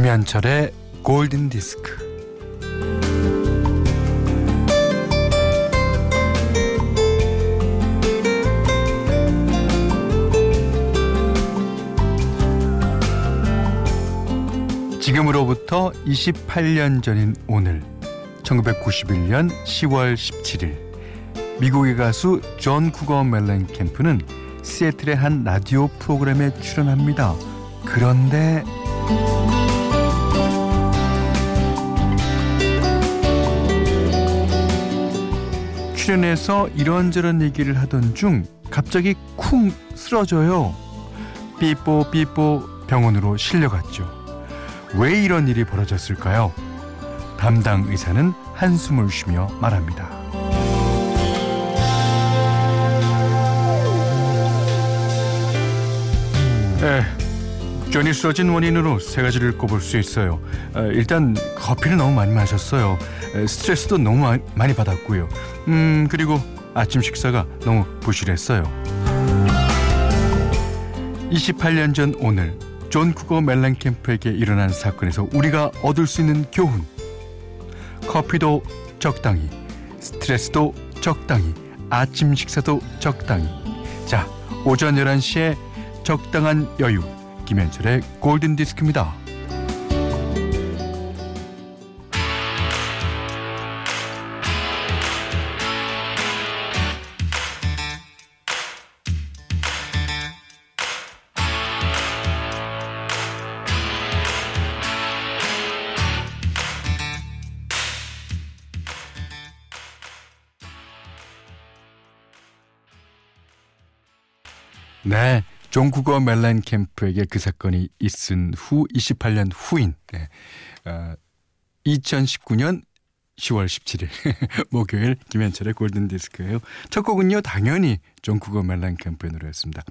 김현철의 골든디스크. 지금으로부터 28년 전인 오늘 1991년 10월 17일 미국의 가수 존 쿠거 멜랭캠프는 시애틀의 한 라디오 프로그램에 출연합니다. 그런데 출연해서 이런저런 얘기를 하던 중 갑자기 쿵 쓰러져요. 삐뽀 병원으로 실려갔죠. 왜 이런 일이 벌어졌을까요? 담당 의사는 한숨을 쉬며 말합니다. 존이 쓰러진 원인으로 세 가지를 꼽을 수 있어요. 일단 커피를 너무 많이 마셨어요. 스트레스도 너무 많이 받았고요. 그리고 아침 식사가 너무 부실했어요. 28년 전 오늘 존 쿠거 멜랭캠프에게 일어난 사건에서 우리가 얻을 수 있는 교훈. 커피도 적당히, 스트레스도 적당히, 아침 식사도 적당히. 자, 오전 11시에 적당한 여유. 김현철의 골든디스크입니다. 네, 존 쿠거 멜랭캠프에게 그 사건이 있은 후 28년 후인 2019년 10월 17일 목요일 김현철의 골든디스크예요. 첫 곡은요, 당연히 존 쿠거 멜랭캠프의 노래였습니다.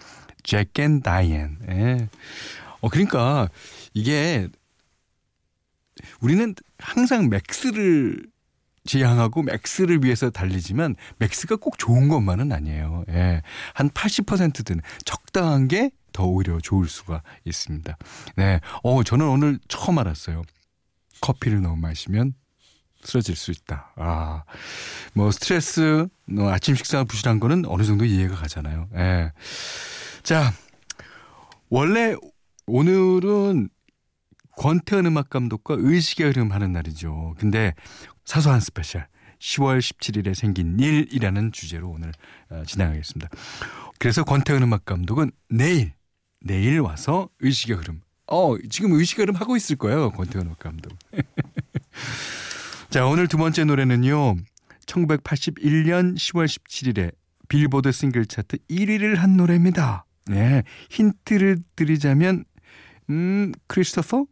Jack and Diane. 예. 그러니까 이게 우리는 항상 맥스를 지향하고 맥스를 위해서 달리지만 맥스가 꼭 좋은 것만은 아니에요. 예. 한 80% 되는 적당한 게 더 오히려 좋을 수가 있습니다. 네. 저는 오늘 처음 알았어요. 커피를 너무 마시면 쓰러질 수 있다. 아. 뭐 스트레스, 아침 식사 부실한 거는 어느 정도 이해가 가잖아요. 예. 자. 원래 오늘은 권태현 음악감독과 의식의 흐름 하는 날이죠. 근데 사소한 스페셜 10월 17일에 생긴 일이라는 주제로 오늘 진행하겠습니다. 그래서 권태은 음악감독은 내일 와서 의식의 흐름. 지금 의식의 흐름 하고 있을 거예요. 권태은 음악감독. 자, 오늘 두 번째 노래는요. 1981년 10월 17일에 빌보드 싱글 차트 1위를 한 노래입니다. 네, 힌트를 드리자면 크리스토퍼?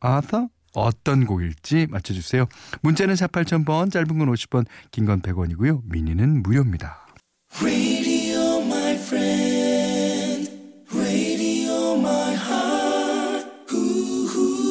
아서? 어떤 곡일지 맞춰주세요. 문자는 48,000번, 짧은 건 50원, 긴 건 100원이고요. 미니는 무료입니다. Radio my friend, radio my heart. 우후.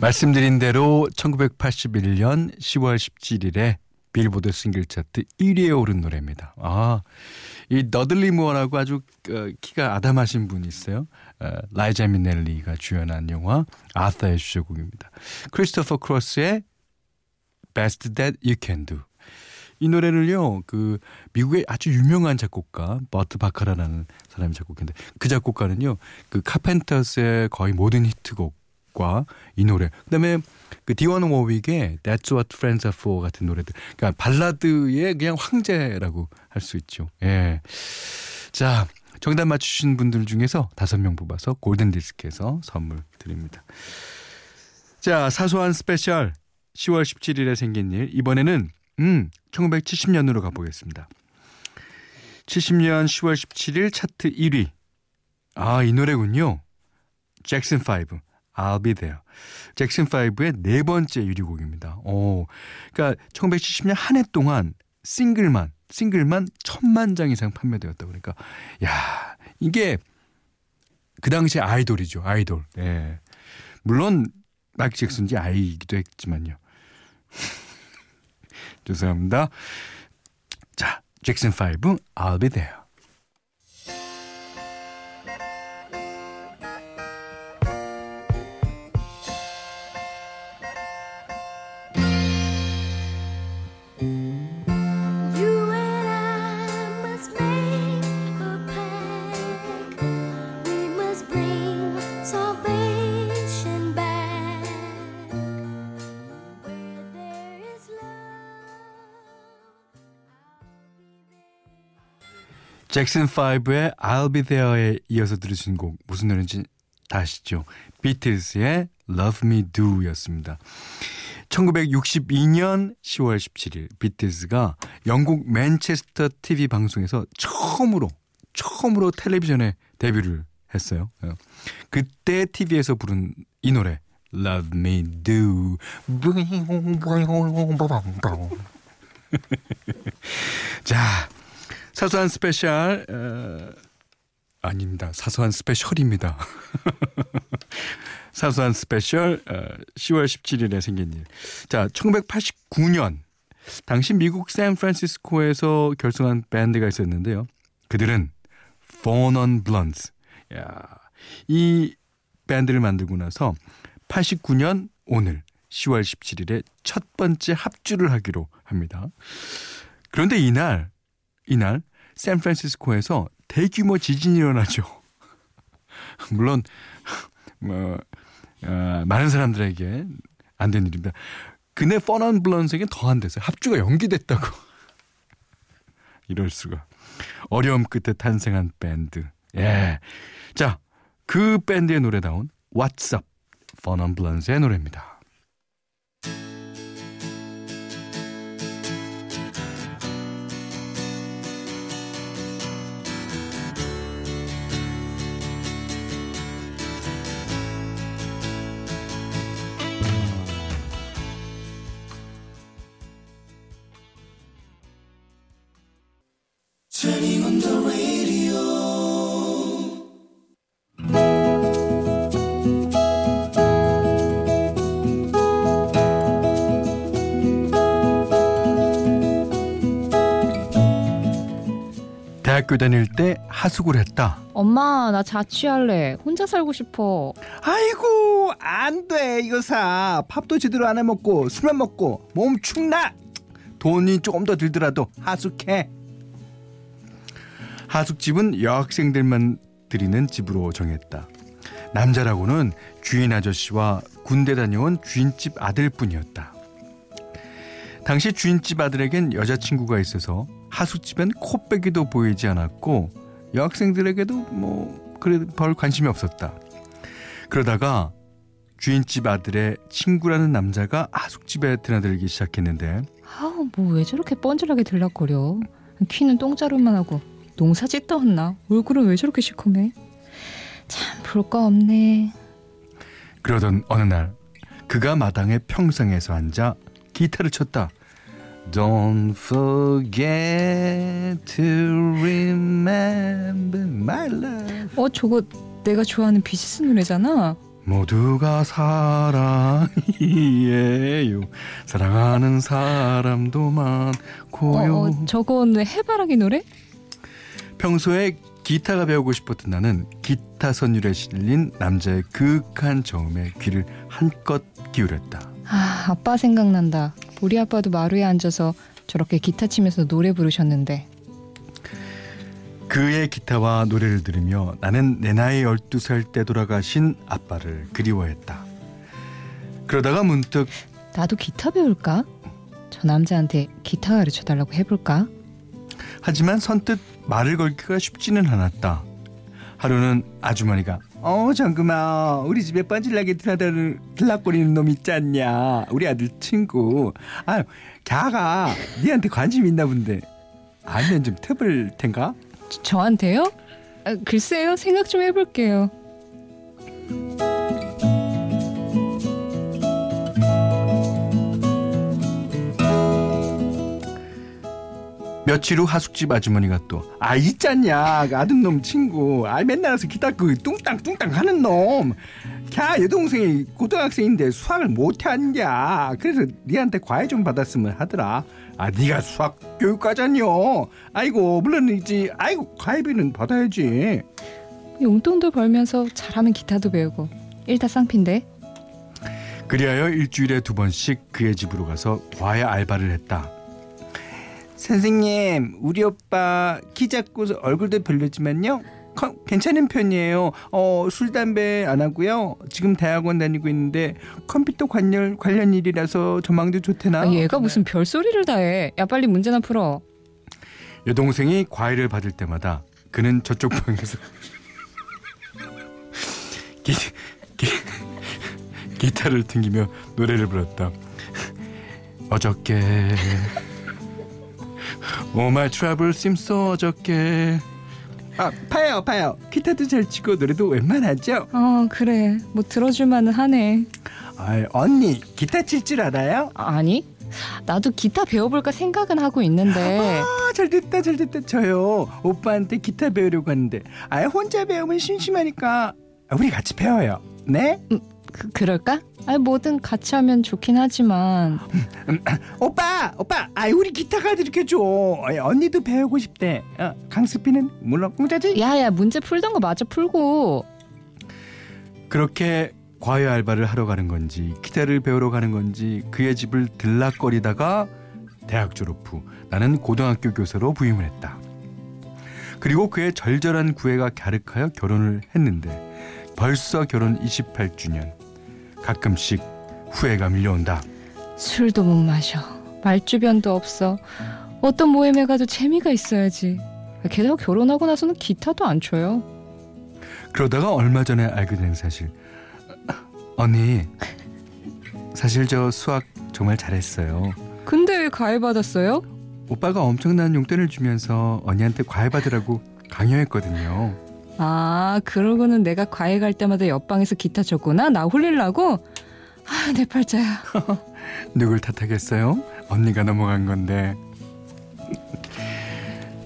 말씀드린 대로 1981년 10월 17일에 빌보드 싱글 차트 1위에 오른 노래입니다. 이 너들리 무어라고 아주 키가 아담하신 분이 있어요. 라이자 미넬리가 주연한 영화 아서의 주제곡입니다. 크리스토퍼 크로스의 Best That You Can Do. 이 노래를요, 그 미국의 아주 유명한 작곡가 버트 바카라라는 사람이 작곡했는데, 그 작곡가는요, 그 카펜터스의 거의 모든 히트곡과 이 노래, 그다음에 그 디원 워윅의 That's What Friends Are For 같은 노래들, 그러니까 발라드의 그냥 황제라고 할 수 있죠. 예. 자, 정답 맞추신 분들 중에서 5명 뽑아서 골든 디스크에서 선물 드립니다. 자, 사소한 스페셜 10월 17일에 생긴 일, 이번에는 1970년으로 가보겠습니다. 70년 10월 17일 차트 1위. 이 노래군요. 잭슨 파이브, I'll be there. 잭슨 파이브의 네 번째 1위 곡입니다. 그러니까 1970년 한 해 동안 싱글만 1000만 장 이상 판매되었다. 그러니까 야, 이게 그 당시 아이돌이죠. 아이돌. 예. 물론 마이클 잭슨이 아이이기도 했지만요. 죄송합니다. 자, 잭슨 파이브 I'll be there. 잭슨 5의 I'll be there에 이어서 들으신 곡 무슨 노래인지 다 아시죠? 비틀스의 Love Me Do 였습니다. 1962년 10월 17일 비틀스가 영국 맨체스터 TV 방송에서 처음으로 텔레비전에 데뷔를 했어요. 그때 TV에서 부른 이 노래 Love Me Do. 자, 사소한 스페셜입니다. 사소한 스페셜 10월 17일에 생긴 일. 자, 1989년 당시 미국 샌프란시스코에서 결성한 밴드가 있었는데요. 그들은 4 Non Blondes. 야, 이 밴드를 만들고 나서 89년 오늘 10월 17일에 첫 번째 합주를 하기로 합니다. 그런데 이날 샌프란시스코에서 대규모 지진이 일어나죠. 물론 많은 사람들에게 안 된 일입니다. 근데 4 Non Blondes에게 더 안 됐어요. 합주가 연기됐다고. 이럴 수가. 어려움 끝에 탄생한 밴드. 예. 자, 그 밴드의 노래다운 What's Up, 4 Non Blondes의 노래입니다. 학교 다닐 때 하숙을 했다. 엄마, 나 자취할래. 혼자 살고 싶어. 아이고, 안 돼. 이거 사. 밥도 제대로 안 해먹고 술만 먹고 몸 축나. 돈이 조금 더 들더라도 하숙해. 하숙집은 여학생들만 들이는 집으로 정했다. 남자라고는 주인 아저씨와 군대 다녀온 주인집 아들뿐이었다. 당시 주인집 아들에겐 여자친구가 있어서 하숙집엔 코빼기도 보이지 않았고 여학생들에게도 별 관심이 없었다. 그러다가 주인집 아들의 친구라는 남자가 하숙집에 드나들기 시작했는데, 아우, 왜 저렇게 뻔질하게 들락거려. 키는 똥자루만 하고 농사 짓다 왔나. 얼굴은 왜 저렇게 시커매. 참 볼 거 없네. 그러던 어느 날 그가 마당의 평상에서 앉아 기타를 쳤다. Don't forget to remember my love. 저거 내가 좋아하는 비지스 노래잖아. 모두가 사랑이에요. 사랑하는 사람도 많고요. 저건 해바라기 노래? 평소에 기타가 배우고 싶었던 나는 기타 선율에 실린 남자의 그윽한 저음에 귀를 한껏 기울였다. 아, 아빠 생각난다. 우리 아빠도 마루에 앉아서 저렇게 기타 치면서 노래 부르셨는데. 그의 기타와 노래를 들으며 나는 내 나이 12살 때 돌아가신 아빠를 그리워했다. 그러다가 문득 나도 기타 배울까? 저 남자한테 기타 가르쳐달라고 해볼까? 하지만 선뜻 말을 걸기가 쉽지는 않았다. 하루는 아주머니가 정금아, 우리 집에 뻔질나게 들락거리는 놈 있지 않냐, 우리 아들 친구. 아유, 걔가 니한테 관심 있나 본데 알면 좀 틈을 텐가? 저한테요? 글쎄요, 생각 좀 해볼게요. 며칠 후 하숙집 아주머니가 또 아 있잖냐 그 아둔놈 친구 아 맨날 와서 기타 그 뚱땅뚱땅 하는 놈 걔 여동생이 고등학생인데 수학을 못하는냐 그래서 니한테 과외 좀 받았으면 하더라. 아 니가 수학 교육과잖여. 아이고 물론이지. 아이고 과외비는 받아야지. 용돈도 벌면서 잘하면 기타도 배우고 일타쌍피인데. 그리하여 일주일에 2번씩 그의 집으로 가서 과외 알바를 했다. 선생님, 우리 오빠 키 작고 얼굴도 별로지만요. 괜찮은 편이에요. 술, 담배 안 하고요. 지금 대학원 다니고 있는데 컴퓨터 관련 일이라서 전망도 좋대나. 아, 얘가 무슨 별소리를 다 해. 야, 빨리 문제나 풀어. 여동생이 과외를 받을 때마다 그는 저쪽 방에서 기타를 튕기며 노래를 불렀다. 어저께 All my trouble seems so 어저께. 아 파요 파요. 기타도 잘 치고 노래도 웬만하죠. 그래 뭐 들어줄 만은 하네. 아 언니 기타 칠 줄 알아요? 아니 나도 기타 배워볼까 생각은 하고 있는데. 아 잘됐다 잘됐다. 저요 오빠한테 기타 배우려고 하는데 아 혼자 배우면 심심하니까 우리 같이 배워요. 네? 그럴까? 아니 뭐든 같이 하면 좋긴 하지만. 오빠, 아이 우리 기타 가르쳐 줘. 언니도 배우고 싶대. 강수빈은 물론 공짜지. 야야 문제 풀던 거 마저 풀고. 그렇게 과외 알바를 하러 가는 건지 기타를 배우러 가는 건지 그의 집을 들락거리다가 대학 졸업 후 나는 고등학교 교사로 부임을 했다. 그리고 그의 절절한 구애가 가득하여 결혼을 했는데. 벌써 결혼 28주년. 가끔씩 후회가 밀려온다. 술도 못 마셔. 말주변도 없어. 어떤 모임에 가도 재미가 있어야지. 게다가 결혼하고 나서는 기타도 안 쳐요. 그러다가 얼마 전에 알게 된 사실. 언니, 사실 저 수학 정말 잘했어요. 근데 왜 과외 받았어요? 오빠가 엄청난 용돈을 주면서 언니한테 과외 받으라고 강요했거든요. 아 그러고는 내가 과외 갈 때마다 옆방에서 기타 쳤구나. 나 홀리려고? 아 내 팔자야. 누굴 탓하겠어요? 언니가 넘어간 건데.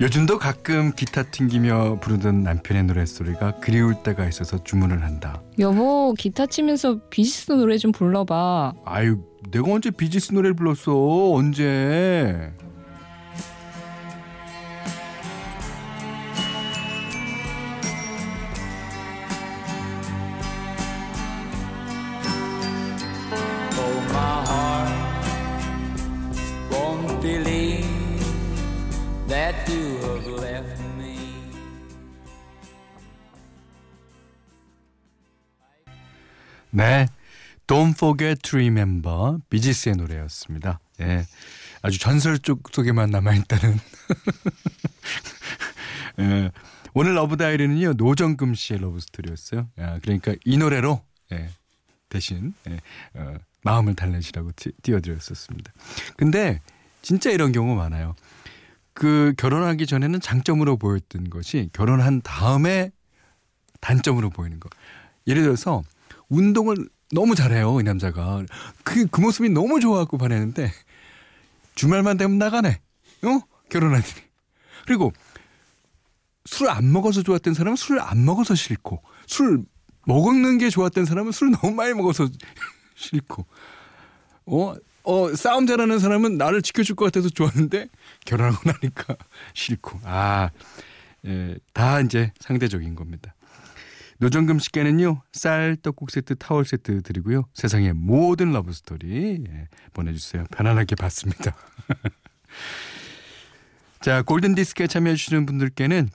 요즘도 가끔 기타 튕기며 부르던 남편의 노랫소리가 그리울 때가 있어서 주문을 한다. 여보 기타 치면서 비지스 노래 좀 불러봐. 아유 내가 언제 비지스 노래를 불렀어. 언제. 네, Don't forget to remember 비지스의 노래였습니다. 예, 아주 전설 속에만 남아있다는. 예, 오늘 러브다이리는요 노정금 씨의 러브스토리였어요. 야, 그러니까 이 노래로 예, 대신 예, 마음을 달래시라고 띄워드렸었습니다. 근데 진짜 이런 경우 많아요. 그 결혼하기 전에는 장점으로 보였던 것이 결혼한 다음에 단점으로 보이는 거. 예를 들어서 운동을 너무 잘해요. 이 남자가. 그 모습이 너무 좋아하고 반했는데 주말만 되면 나가네. 결혼하더니. 그리고 술 안 먹어서 좋았던 사람은 술 안 먹어서 싫고 술 먹는 게 좋았던 사람은 술 너무 많이 먹어서 싫고 싸움 잘하는 사람은 나를 지켜줄 것 같아서 좋았는데 결혼하고 나니까 싫고. 아, 예, 다 이제 상대적인 겁니다. 노정금 씨께는요 쌀, 떡국 세트, 타월 세트 드리고요. 세상의 모든 러브스토리 보내주세요. 편안하게 받습니다. 자, 골든디스크에 참여해주시는 분들께는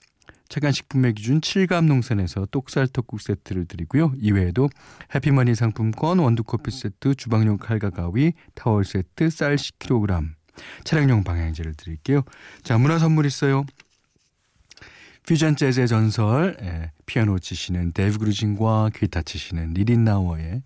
착한식품의 기준 7감농산에서 똑살 떡국 세트를 드리고요. 이외에도 해피머니 상품권, 원두커피 세트, 주방용 칼과 가위, 타월 세트, 쌀 10kg, 차량용 방향제를 드릴게요. 자, 문화선물 있어요. 퓨전 재즈의 전설, 피아노 치시는 데이브 그루진과 기타 치시는 리린 나워의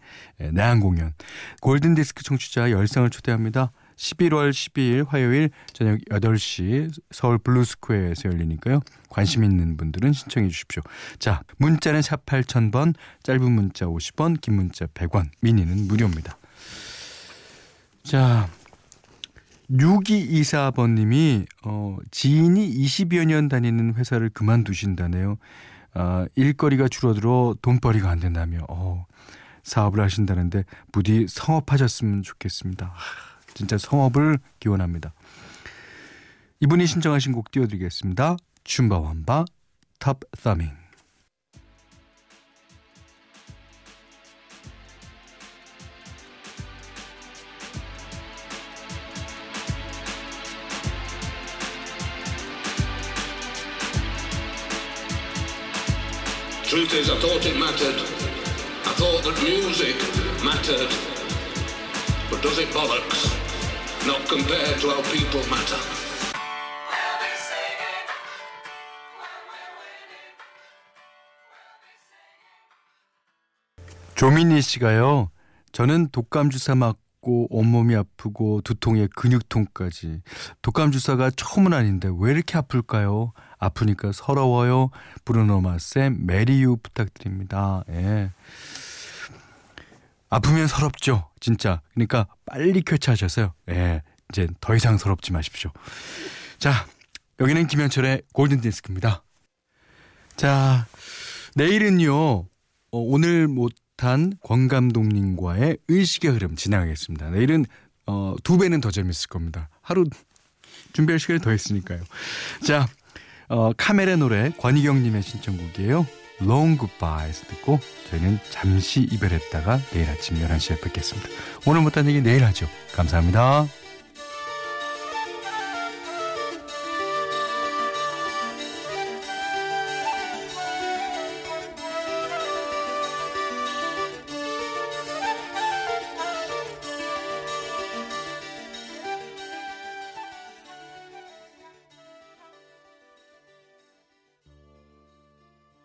내한 공연. 골든디스크 청취자 10상을 초대합니다. 11월 12일 화요일 저녁 8시 서울 블루스퀘어에서 열리니까요. 관심 있는 분들은 신청해 주십시오. 자, 문자는 샵 8000번, 짧은 문자 50원, 긴 문자 100원, 미니는 무료입니다. 자, 6224번님이 지인이 20여 년 다니는 회사를 그만두신다네요. 일거리가 줄어들어 돈벌이가 안 된다며 사업을 하신다는데 부디 성업하셨으면 좋겠습니다. 진짜 성업을 기원합니다. 이분이 신청하신 곡 띄워드리겠습니다. 춤바완바 탑서밍. Truth is, I thought it mattered. I thought that music mattered. But does it bollocks? Not compared to how people matter. 조민희 씨가요. 저는 독감 주사 맞고 온몸이 아프고 두통에 근육통까지. 독감 주사가 처음은 아닌데 왜 이렇게 아플까요? 아프니까 서러워요. 브루노 마쌤, 메리유 부탁드립니다. 예. 아프면 서럽죠. 진짜. 그러니까 빨리 쾌차하셔서요. 예. 이제 더 이상 서럽지 마십시오. 자, 여기는 김현철의 골든디스크입니다. 자, 내일은요. 오늘 못한 권감독님과의 의식의 흐름 진행하겠습니다. 내일은 2배는 더 재밌을 겁니다. 하루 준비할 시간이 더 있으니까요. 자, 카멜의 노래 권희경님의 신청곡이에요. Long Goodbyes 듣고 저희는 잠시 이별했다가 내일 아침 11시에 뵙겠습니다. 오늘 못한 얘기 내일 하죠. 감사합니다.